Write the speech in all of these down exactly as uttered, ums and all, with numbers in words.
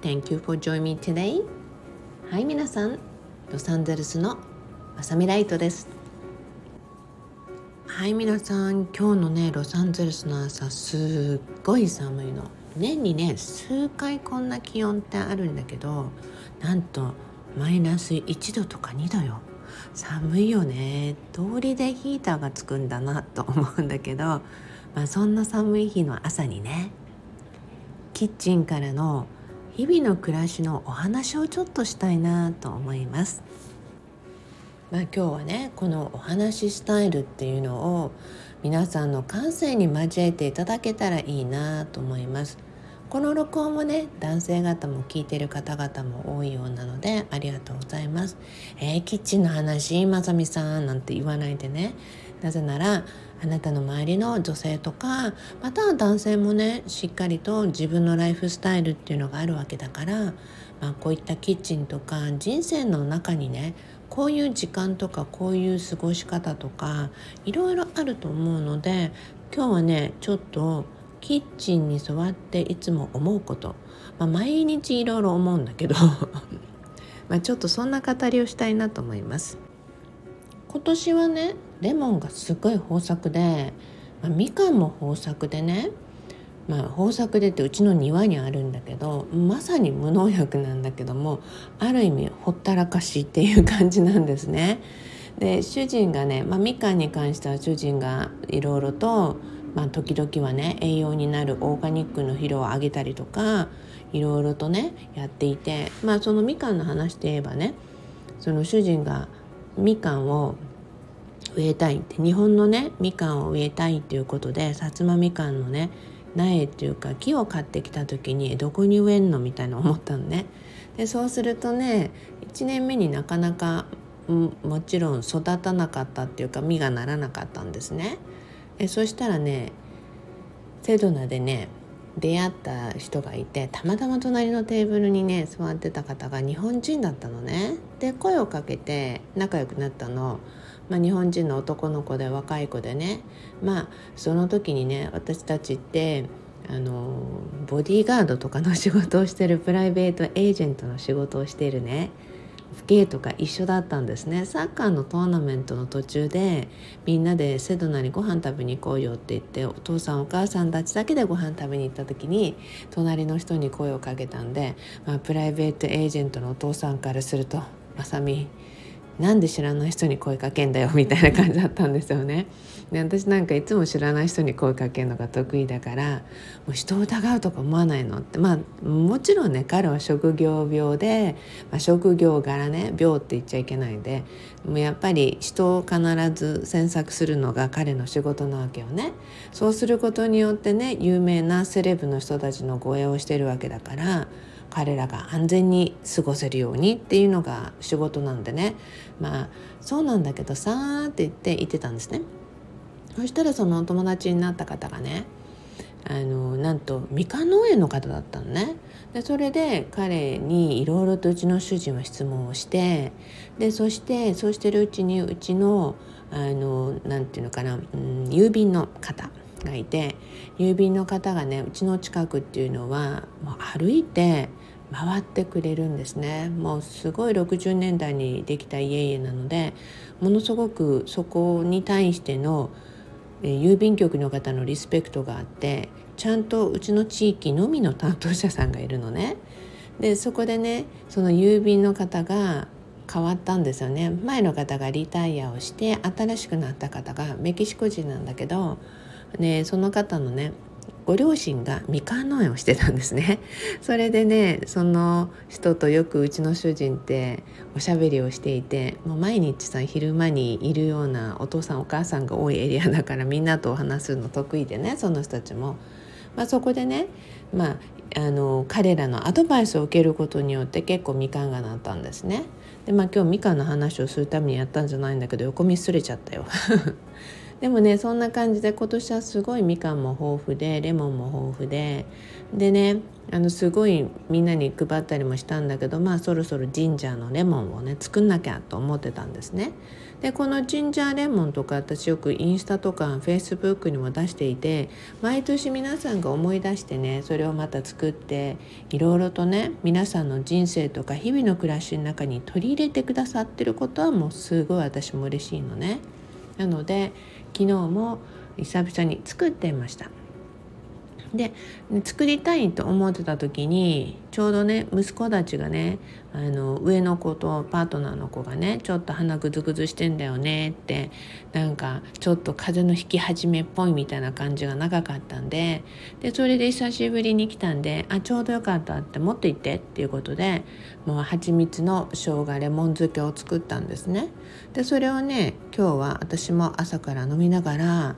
Thank you for joining me today. はい、皆さん、ロサンゼルスのまさみライトです。はい、皆さん、今日のね、ロサンゼルスの朝すっごい寒いの。年にね、数回こんな気温ってあるんだけど、なんとマイナスいちどとかにどよ。寒いよね。通りでヒーターがつくんだなと思うんだけど、まあ、そんな寒い日の朝にね、キッチンからの日々の暮らしのお話をちょっとしたいなと思います。まあ、今日はね、このお話スタイルっていうのを皆さんの感性に交えていただけたらいいなと思います。この録音もね、男性方も聞いてる方々も多いようなので、ありがとうございます。えー、キッチンの話、まさみさんなんて言わないでね。なぜなら、あなたの周りの女性とか、また男性もね、しっかりと自分のライフスタイルっていうのがあるわけだから、まあ、こういったキッチンとか人生の中にね、こういう時間とかこういう過ごし方とかいろいろあると思うので、今日はね、ちょっとキッチンに座っていつも思うこと、まあ、毎日いろいろ思うんだけどまあちょっとそんな語りをしたいなと思います。今年はね、レモンがすごい豊作で、まあ、みかんも豊作でね、まあ、豊作でってうちの庭にあるんだけど、まさに無農薬なんだけども、ある意味ほったらかしっていう感じなんですね。で、主人がね、まあ、みかんに関しては主人がいろいろと、まあ、時々はね、栄養になるオーガニックの肥料をあげたりとかいろいろとねやっていて、まあ、そのみかんの話で言えばね、その主人がみかんを植えたいって、日本のねみかんを植えたいっていうことで、さつまみかんのね苗っていうか木を買ってきた時に、どこに植えんのみたいな思ったのね。で、そうするとね、いちねんめになかなかもちろん育たなかったっていうか、実がならなかったんですね。えそしたらね、セドナでね出会った人がいて、たまたま隣のテーブルにね座ってた方が日本人だったのね。で、声をかけて仲良くなったの。まあ、日本人の男の子で若い子でね、まあその時にね、私たちってあのボディーガードとかの仕事をしてる、プライベートエージェントの仕事をしているね、父兄とか一緒だったんですね。サッカーのトーナメントの途中で、みんなでセドナにご飯食べに行こうよって言って、お父さんお母さんたちだけでご飯食べに行った時に隣の人に声をかけたんで、まあ、プライベートエージェントのお父さんからすると、まさみなんで知らない人に声かけんだよみたいな感じだったんですよね。で、私なんかいつも知らない人に声かけるのが得意だから、もう人を疑うとか思わないのって、まあもちろんね、彼は職業病で、まあ、職業柄ね、病って言っちゃいけないんで、もうやっぱり人を必ず詮索するのが彼の仕事なわけよね。そうすることによってね、有名なセレブの人たちの護衛をしてるわけだから、彼らが安全に過ごせるようにっていうのが仕事なんでね、まあそうなんだけどさーって言って言ってたんですね。そしたらそのお友達になった方がね、あのなんとみかん農園の方だったのね。で、それで彼にいろいろとうちの主人は質問をして、で、そしてそうしてるうちにうちのあのなんていうのかな、うん、郵便の方がいて、郵便の方がね、うちの近くっていうのはもう歩いて回ってくれるんですね。もうすごいろくじゅうねんだいにできた家々なので、ものすごくそこに対しての、えー、郵便局の方のリスペクトがあって、ちゃんとうちの地域のみの担当者さんがいるのね。で、そこでね、その郵便の方が変わったんですよね。前の方がリタイアをして、新しくなった方がメキシコ人なんだけどね、その方のねご両親がみかん農園をしてたんですね。それでね、その人とよくうちの主人っておしゃべりをしていて、もう毎日さ、昼間にいるようなお父さんお母さんが多いエリアだから、みんなとお話すの得意でね、その人たちも、まあ、そこでね、まあ、あの彼らのアドバイスを受けることによって結構みかんがなったんですね。で、まあ、今日みかんの話をするためにやったんじゃないんだけど、横見すれちゃったよでもねそんな感じで今年はすごいみかんも豊富でレモンも豊富ででねあのすごいみんなに配ったりもしたんだけど、まあそろそろジンジャーのレモンをね作んなきゃと思ってたんですね。でこのジンジャーレモンとか私よくインスタとかフェイスブックにも出していて、毎年皆さんが思い出してねそれをまた作っていろいろとね皆さんの人生とか日々の暮らしの中に取り入れてくださってることはもうすごい私も嬉しいのね。なので昨日も久々に作っていました。で作りたいと思ってた時にちょうどね息子たちがねあの上の子とパートナーの子がねちょっと鼻ぐずぐずしてんだよねってなんかちょっと風邪の引き始めっぽいみたいな感じが長かったんででそれで久しぶりに来たんであちょうどよかったって持って行ってっていうことでもう蜂蜜の生姜レモン漬けを作ったんですね。でそれをね今日は私も朝から飲みながら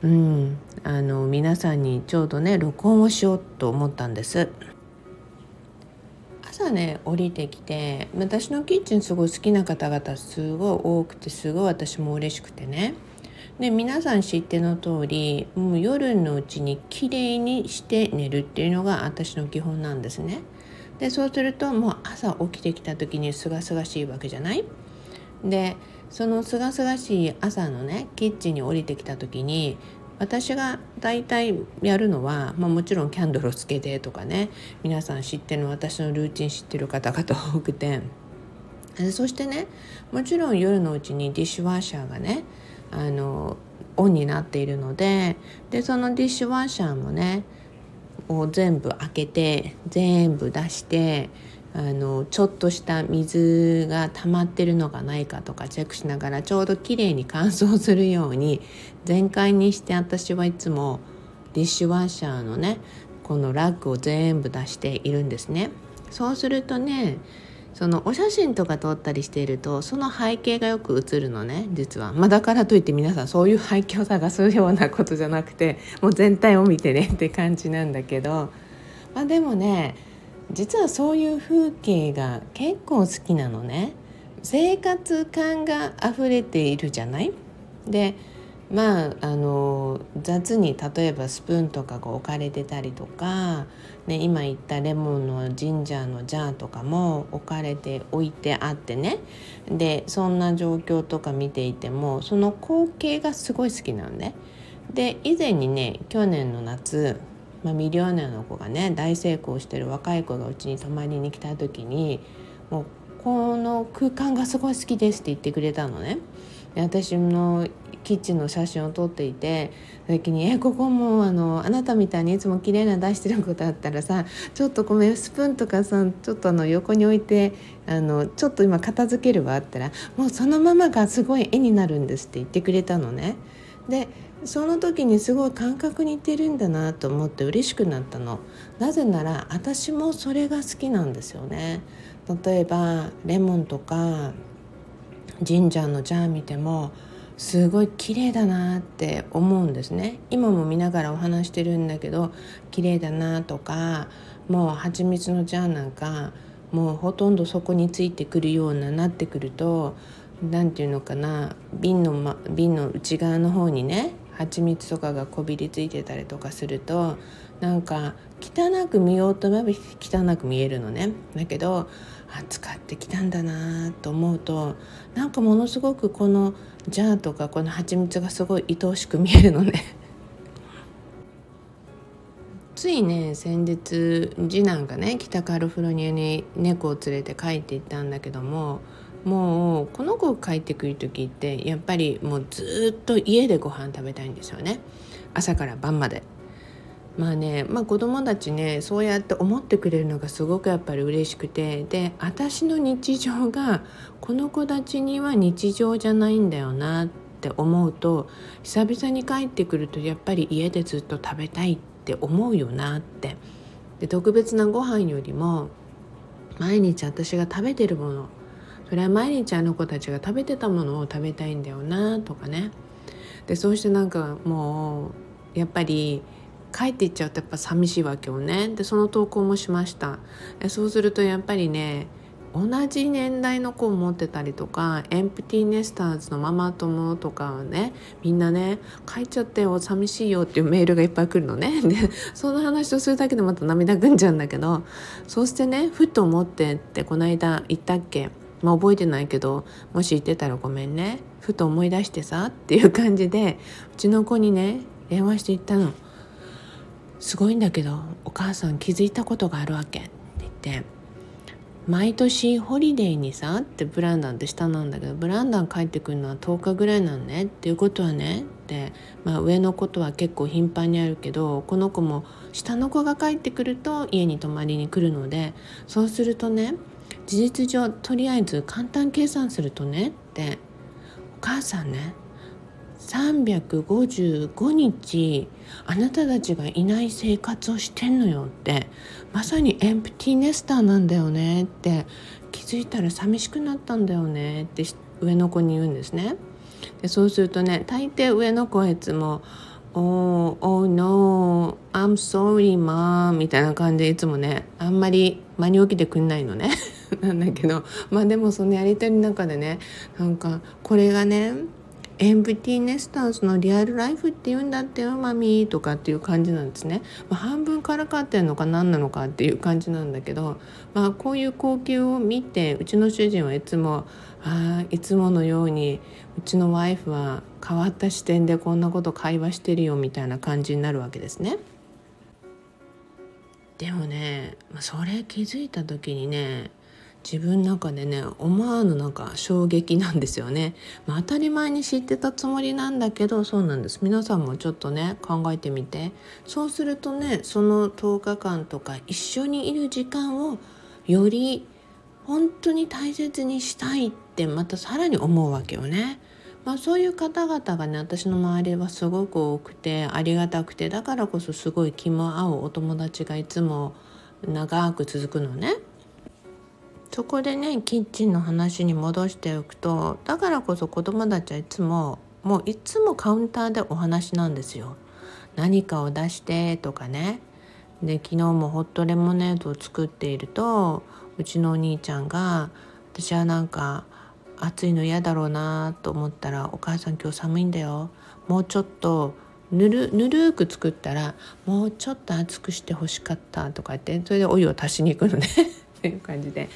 うん、あの皆さんにちょうどね録音をしようと思ったんです。朝ね降りてきて私のキッチンすごい好きな方々すごい多くてすごい私も嬉しくてねで皆さん知っての通りもう夜のうちにきれいにして寝るっていうのが私の基本なんですね。でそうするともう朝起きてきた時にすがすがしいわけじゃない。でそのすがすがしい朝のねキッチンに降りてきた時に私が大体やるのは、まあ、もちろんキャンドルをつけてとかね皆さん知ってる私のルーチン知ってる方々多くてそしてねもちろん夜のうちにディッシュワーシャーがねあのオンになっているので、でそのディッシュワーシャーもねを全部開けて全部出してあのちょっとした水が溜まってるのがないかとかチェックしながらちょうどきれいに乾燥するように全開にして私はいつもディッシュワーシャーのねこのラッグを全部出しているんですね。そうするとねそのお写真とか撮ったりしているとその背景がよく映るのね実は、まあ、だからといって皆さんそういう背景を探すようなことじゃなくてもう全体を見てねって感じなんだけど、まあ、でもね実はそういう風景が結構好きなのね。生活感があふれているじゃない。でまああの雑に例えばスプーンとかが置かれてたりとか、ね、今言ったレモンのジンジャーのジャーとかも置かれて置いてあってねでそんな状況とか見ていてもその光景がすごい好きなんで、で以前にね去年の夏まあ、ミリオネアの子がね大成功してる若い子がうちに泊まりに来た時にもうこの空間がすごい好きですって言ってくれたのね。で私のキッチンの写真を撮っていて時にえここも あのあなたみたいにいつも綺麗な出してることあったらさちょっとごめんスプーンとかさちょっとあの横に置いてあのちょっと今片付けるわって言ったらもうそのままがすごい絵になるんですって言ってくれたのね。でその時にすごい感覚に似てるんだなと思って嬉しくなったの。なぜなら私もそれが好きなんですよね。例えばレモンとかジンジャーのジャー見てもすごい綺麗だなって思うんですね。今も見ながらお話してるんだけど綺麗だなとかもう蜂蜜のジャーなんかもうほとんどそこについてくるようななってくるとなんていうのかな瓶の、ま、瓶の内側の方にね蜂蜜とかがこびりついてたりとかするとなんか汚く見ようと思えば汚く見えるのね。だけどあ使ってきたんだなと思うとなんかものすごくこのジャーとかこの蜂蜜がすごい愛おしく見えるのね。ついね先日次男がね北カリフォルニアに猫を連れて帰っていったんだけどももうこの子帰ってくる時ってやっぱりもうずっと家でご飯食べたいんですよね。朝から晩までまあね、まあ、子供たちねそうやって思ってくれるのがすごくやっぱり嬉しくてで私の日常がこの子たちには日常じゃないんだよなって思うと久々に帰ってくるとやっぱり家でずっと食べたいって思うよなってで特別なご飯よりも毎日私が食べてるものそれは毎日あの子たちが食べてたものを食べたいんだよなとかね。でそうしてなんかもうやっぱり帰っていっちゃうとやっぱ寂しいわけよね。でその投稿もしました。そうするとやっぱりね同じ年代の子を持ってたりとか、エンプティネスターズのママ友とかはね、みんなね、帰っちゃってよ、寂しいよっていうメールがいっぱい来るのね。でその話をするだけでまた涙ぐんじゃうんだけど、そうしてね、ふと思ってってこの間言ったっけ、まあ、覚えてないけど、もし言ってたらごめんね、ふと思い出してさっていう感じでうちの子にね電話して言ったの。すごいんだけどお母さん気づいたことがあるわけって言って、毎年ホリデーにさって、ブランダンって下なんだけど、ブランダン帰ってくるのはとおかぐらいなんねっていうことはねって、まあ、上の子とは結構頻繁にあるけど、この子も下の子が帰ってくると家に泊まりに来るので、そうするとね、事実上とりあえず簡単計算するとねって、お母さんねさんびゃくごじゅうごにちあなたたちがいない生活をしてんのよって、まさにエンプティネスターなんだよねって、気づいたら寂しくなったんだよねって上の子に言うんですね。でそうするとね、大抵上の子はいつも Oh, oh no, I'm sorry, mom みたいな感じでいつもね、あんまり間に起きてくんないのねなんだけど、まあでもそのやり取りの中でね、なんかこれがねエンプティネスタンスのリアルライフって言うんだってよマミーとかっていう感じなんですね、まあ、半分からかってんのか何なのかっていう感じなんだけど、まあ、こういう光景を見てうちの主人はいつもあいつものようにうちのワイフは変わった視点でこんなこと会話してるよみたいな感じになるわけですね。でもね、それ気づいた時にね、自分の中でね思わぬなんか衝撃なんですよね、まあ、当たり前に知ってたつもりなんだけど、そうなんです、皆さんもちょっとね考えてみて、そうするとねそのとおかかんとか一緒にいる時間をより本当に大切にしたいってまたさらに思うわけよね。まあ、そういう方々がね私の周りはすごく多くてありがたくて、だからこそすごい気も合うお友達がいつも長く続くのね。そこでねキッチンの話に戻しておくと、だからこそ子どもたちはいつももういつもカウンターでお話なんですよ。何かを出してとかね。で昨日もホットレモネードを作っていると、うちのお兄ちゃんが私はなんか暑いの嫌だろうなと思ったら、お母さん今日寒いんだよ、もうちょっとぬる、ぬるーく作ったらもうちょっと熱くしてほしかったとか言って、それでお湯を足しに行くのねっていう感じで、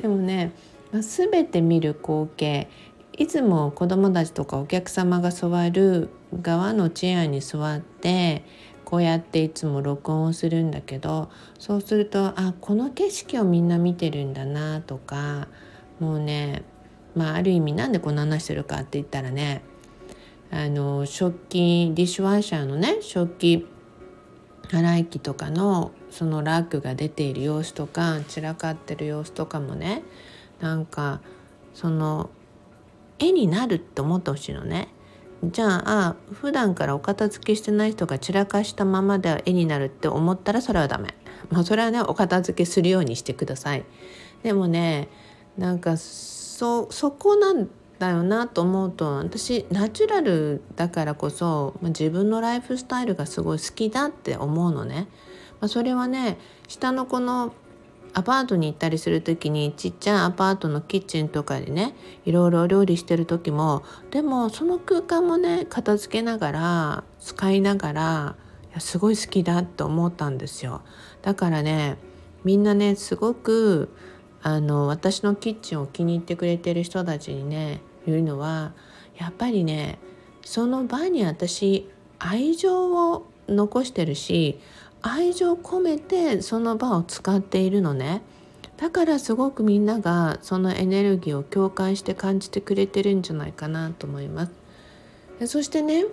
でもね、まあ、全て見る光景、いつも子どもたちとかお客様が座る側のチェアに座ってこうやっていつも録音をするんだけど、そうするとあこの景色をみんな見てるんだなとか、もうね、まあ、ある意味なんでこんな話してるかって言ったらね、あの食器ディッシュワーシャーのね食器洗い機とかのそのラックが出ている様子とか散らかってる様子とかもね、なんかその絵になるって思ってほしいのね。じゃあ、あ普段からお片付けしてない人が散らかしたままでは絵になるって思ったらそれはダメ、まあ、それはねお片付けするようにしてください。でもねなんか そ, そこなんだよなと思うと、私ナチュラルだからこそ自分のライフスタイルがすごい好きだって思うのね、まあ、それはね下の子のアパートに行ったりするときにちっちゃいアパートのキッチンとかでねいろいろ料理してる時も、でもその空間もね片付けながら使いながらいやすごい好きだって思ったんですよ。だからねみんなねすごくあの私のキッチンを気に入ってくれてる人たちにね言うのは、やっぱりねその場に私愛情を残してるし愛情込めてその場を使っているのね。だからすごくみんながそのエネルギーを共感して感じてくれてるんじゃないかなと思います。でそしてね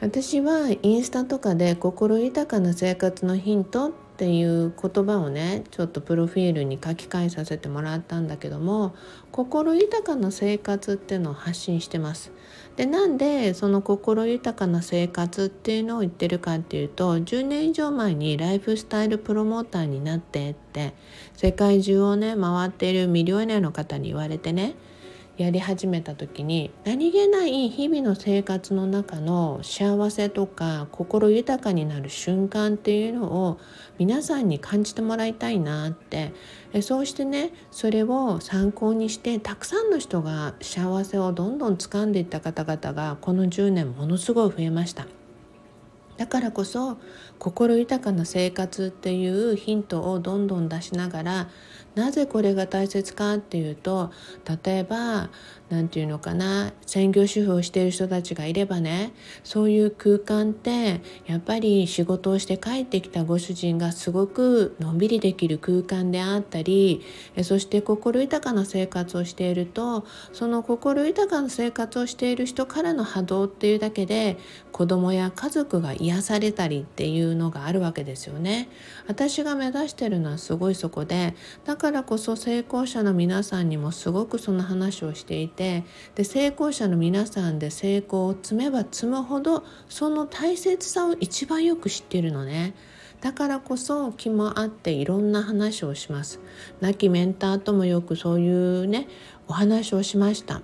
私はインスタとかで心豊かな生活のヒントってっていう言葉をねちょっとプロフィールに書き換えさせてもらったんだけども、心豊かな生活っていうのを発信してます。でなんでその心豊かな生活っていうのを言ってるかっていうと、じゅうねん以上前にライフスタイルプロモーターになってって世界中をね回っているミリオネアの方に言われてね、やり始めた時に、何気ない日々の生活の中の幸せとか心豊かになる瞬間っていうのを皆さんに感じてもらいたいなって、そうしてね、それを参考にしてたくさんの人が幸せをどんどん掴んでいった方々がこのじゅうねんものすごい増えました。だからこそ心豊かな生活っていうヒントをどんどん出しながら、なぜこれが大切かっていうと、例えばなんていうのかな、専業主婦をしている人たちがいればね、そういう空間ってやっぱり仕事をして帰ってきたご主人がすごくのんびりできる空間であったり、そして心豊かな生活をしていると、その心豊かな生活をしている人からの波動っていうだけで子供や家族が癒されたりっていうのがあるわけですよね。私が目指してるのはすごいそこで、だからこそ成功者の皆さんにもすごくその話をしていて、で成功者の皆さんで成功を積めば積むほどその大切さを一番よく知ってるのね。だからこそ気もあっていろんな話をします。亡きメンターともよくそういうねお話をしました。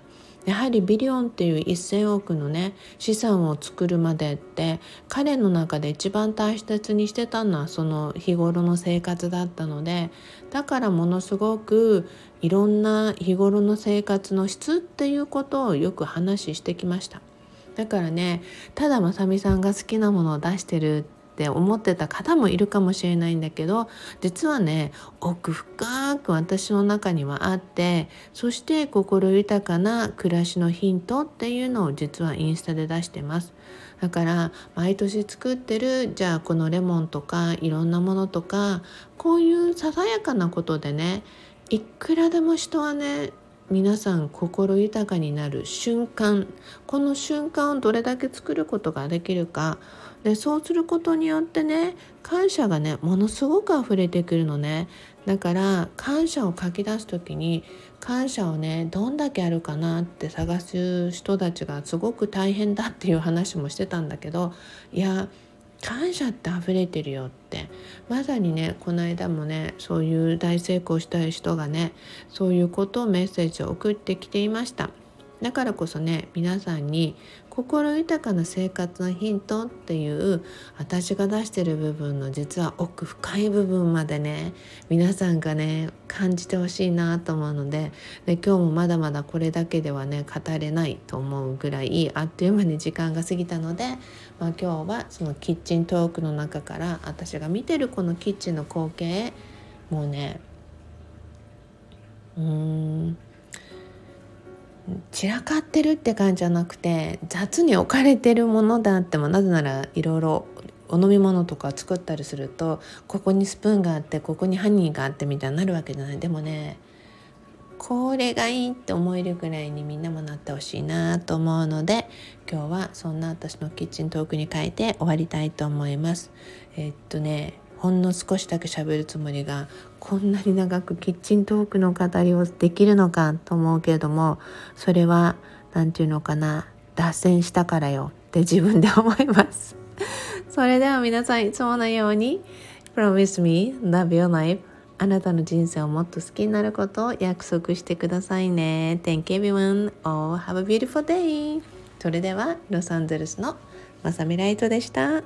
やはりビリオンっていうせんおくのね資産を作るまでって、彼の中で一番大切にしてたのはその日頃の生活だったので、だからものすごくいろんな日頃の生活の質っていうことをよく話してきました。だからね、ただまさみさんが好きなものを出してるってって思ってた方もいるかもしれないんだけど、実はね奥深く私の中にはあって、そして心豊かな暮らしのヒントっていうのを実はインスタで出してます。だから毎年作ってる、じゃあこのレモンとかいろんなものとか、こういうささやかなことでね、いくらでも人はね、皆さん心豊かになる瞬間、この瞬間をどれだけ作ることができるかで、そうすることによってね、感謝がねものすごく溢れてくるのね。だから感謝を書き出すときに、感謝をねどんだけあるかなって探す人たちがすごく大変だっていう話もしてたんだけど、いや感謝って溢れてるよって、まさにねこの間もね、そういう大成功したい人がね、そういうことをメッセージを送ってきていました。だからこそね、皆さんに心豊かな生活のヒントっていう私が出してる部分の実は奥深い部分までね、皆さんがね感じてほしいなと思うの で, で今日もまだまだこれだけではね語れないと思うぐらいあっという間に時間が過ぎたので、まあ、今日はそのキッチントークの中から、私が見てるこのキッチンの光景、もうねうーん散らかってるって感じじゃなくて、雑に置かれてるものであっても、なぜならいろいろお飲み物とか作ったりすると、ここにスプーンがあってここにハニーがあってみたいになるわけじゃない。でもね、これがいいって思えるぐらいにみんなもなってほしいなと思うので、今日はそんな私のキッチントークに変えて終わりたいと思います。えー、っとねほんの少しだけ喋るつもりが、こんなに長くキッチントークの語りをできるのかと思うけれども、それはなんていうのかな、脱線したからよって自分で思います。それでは皆さん、いつものように Promise me, love your life、 あなたの人生をもっと好きになることを約束してくださいね。 Thank you everyone, all have a beautiful day。 それではロサンゼルスのまさみライトでした。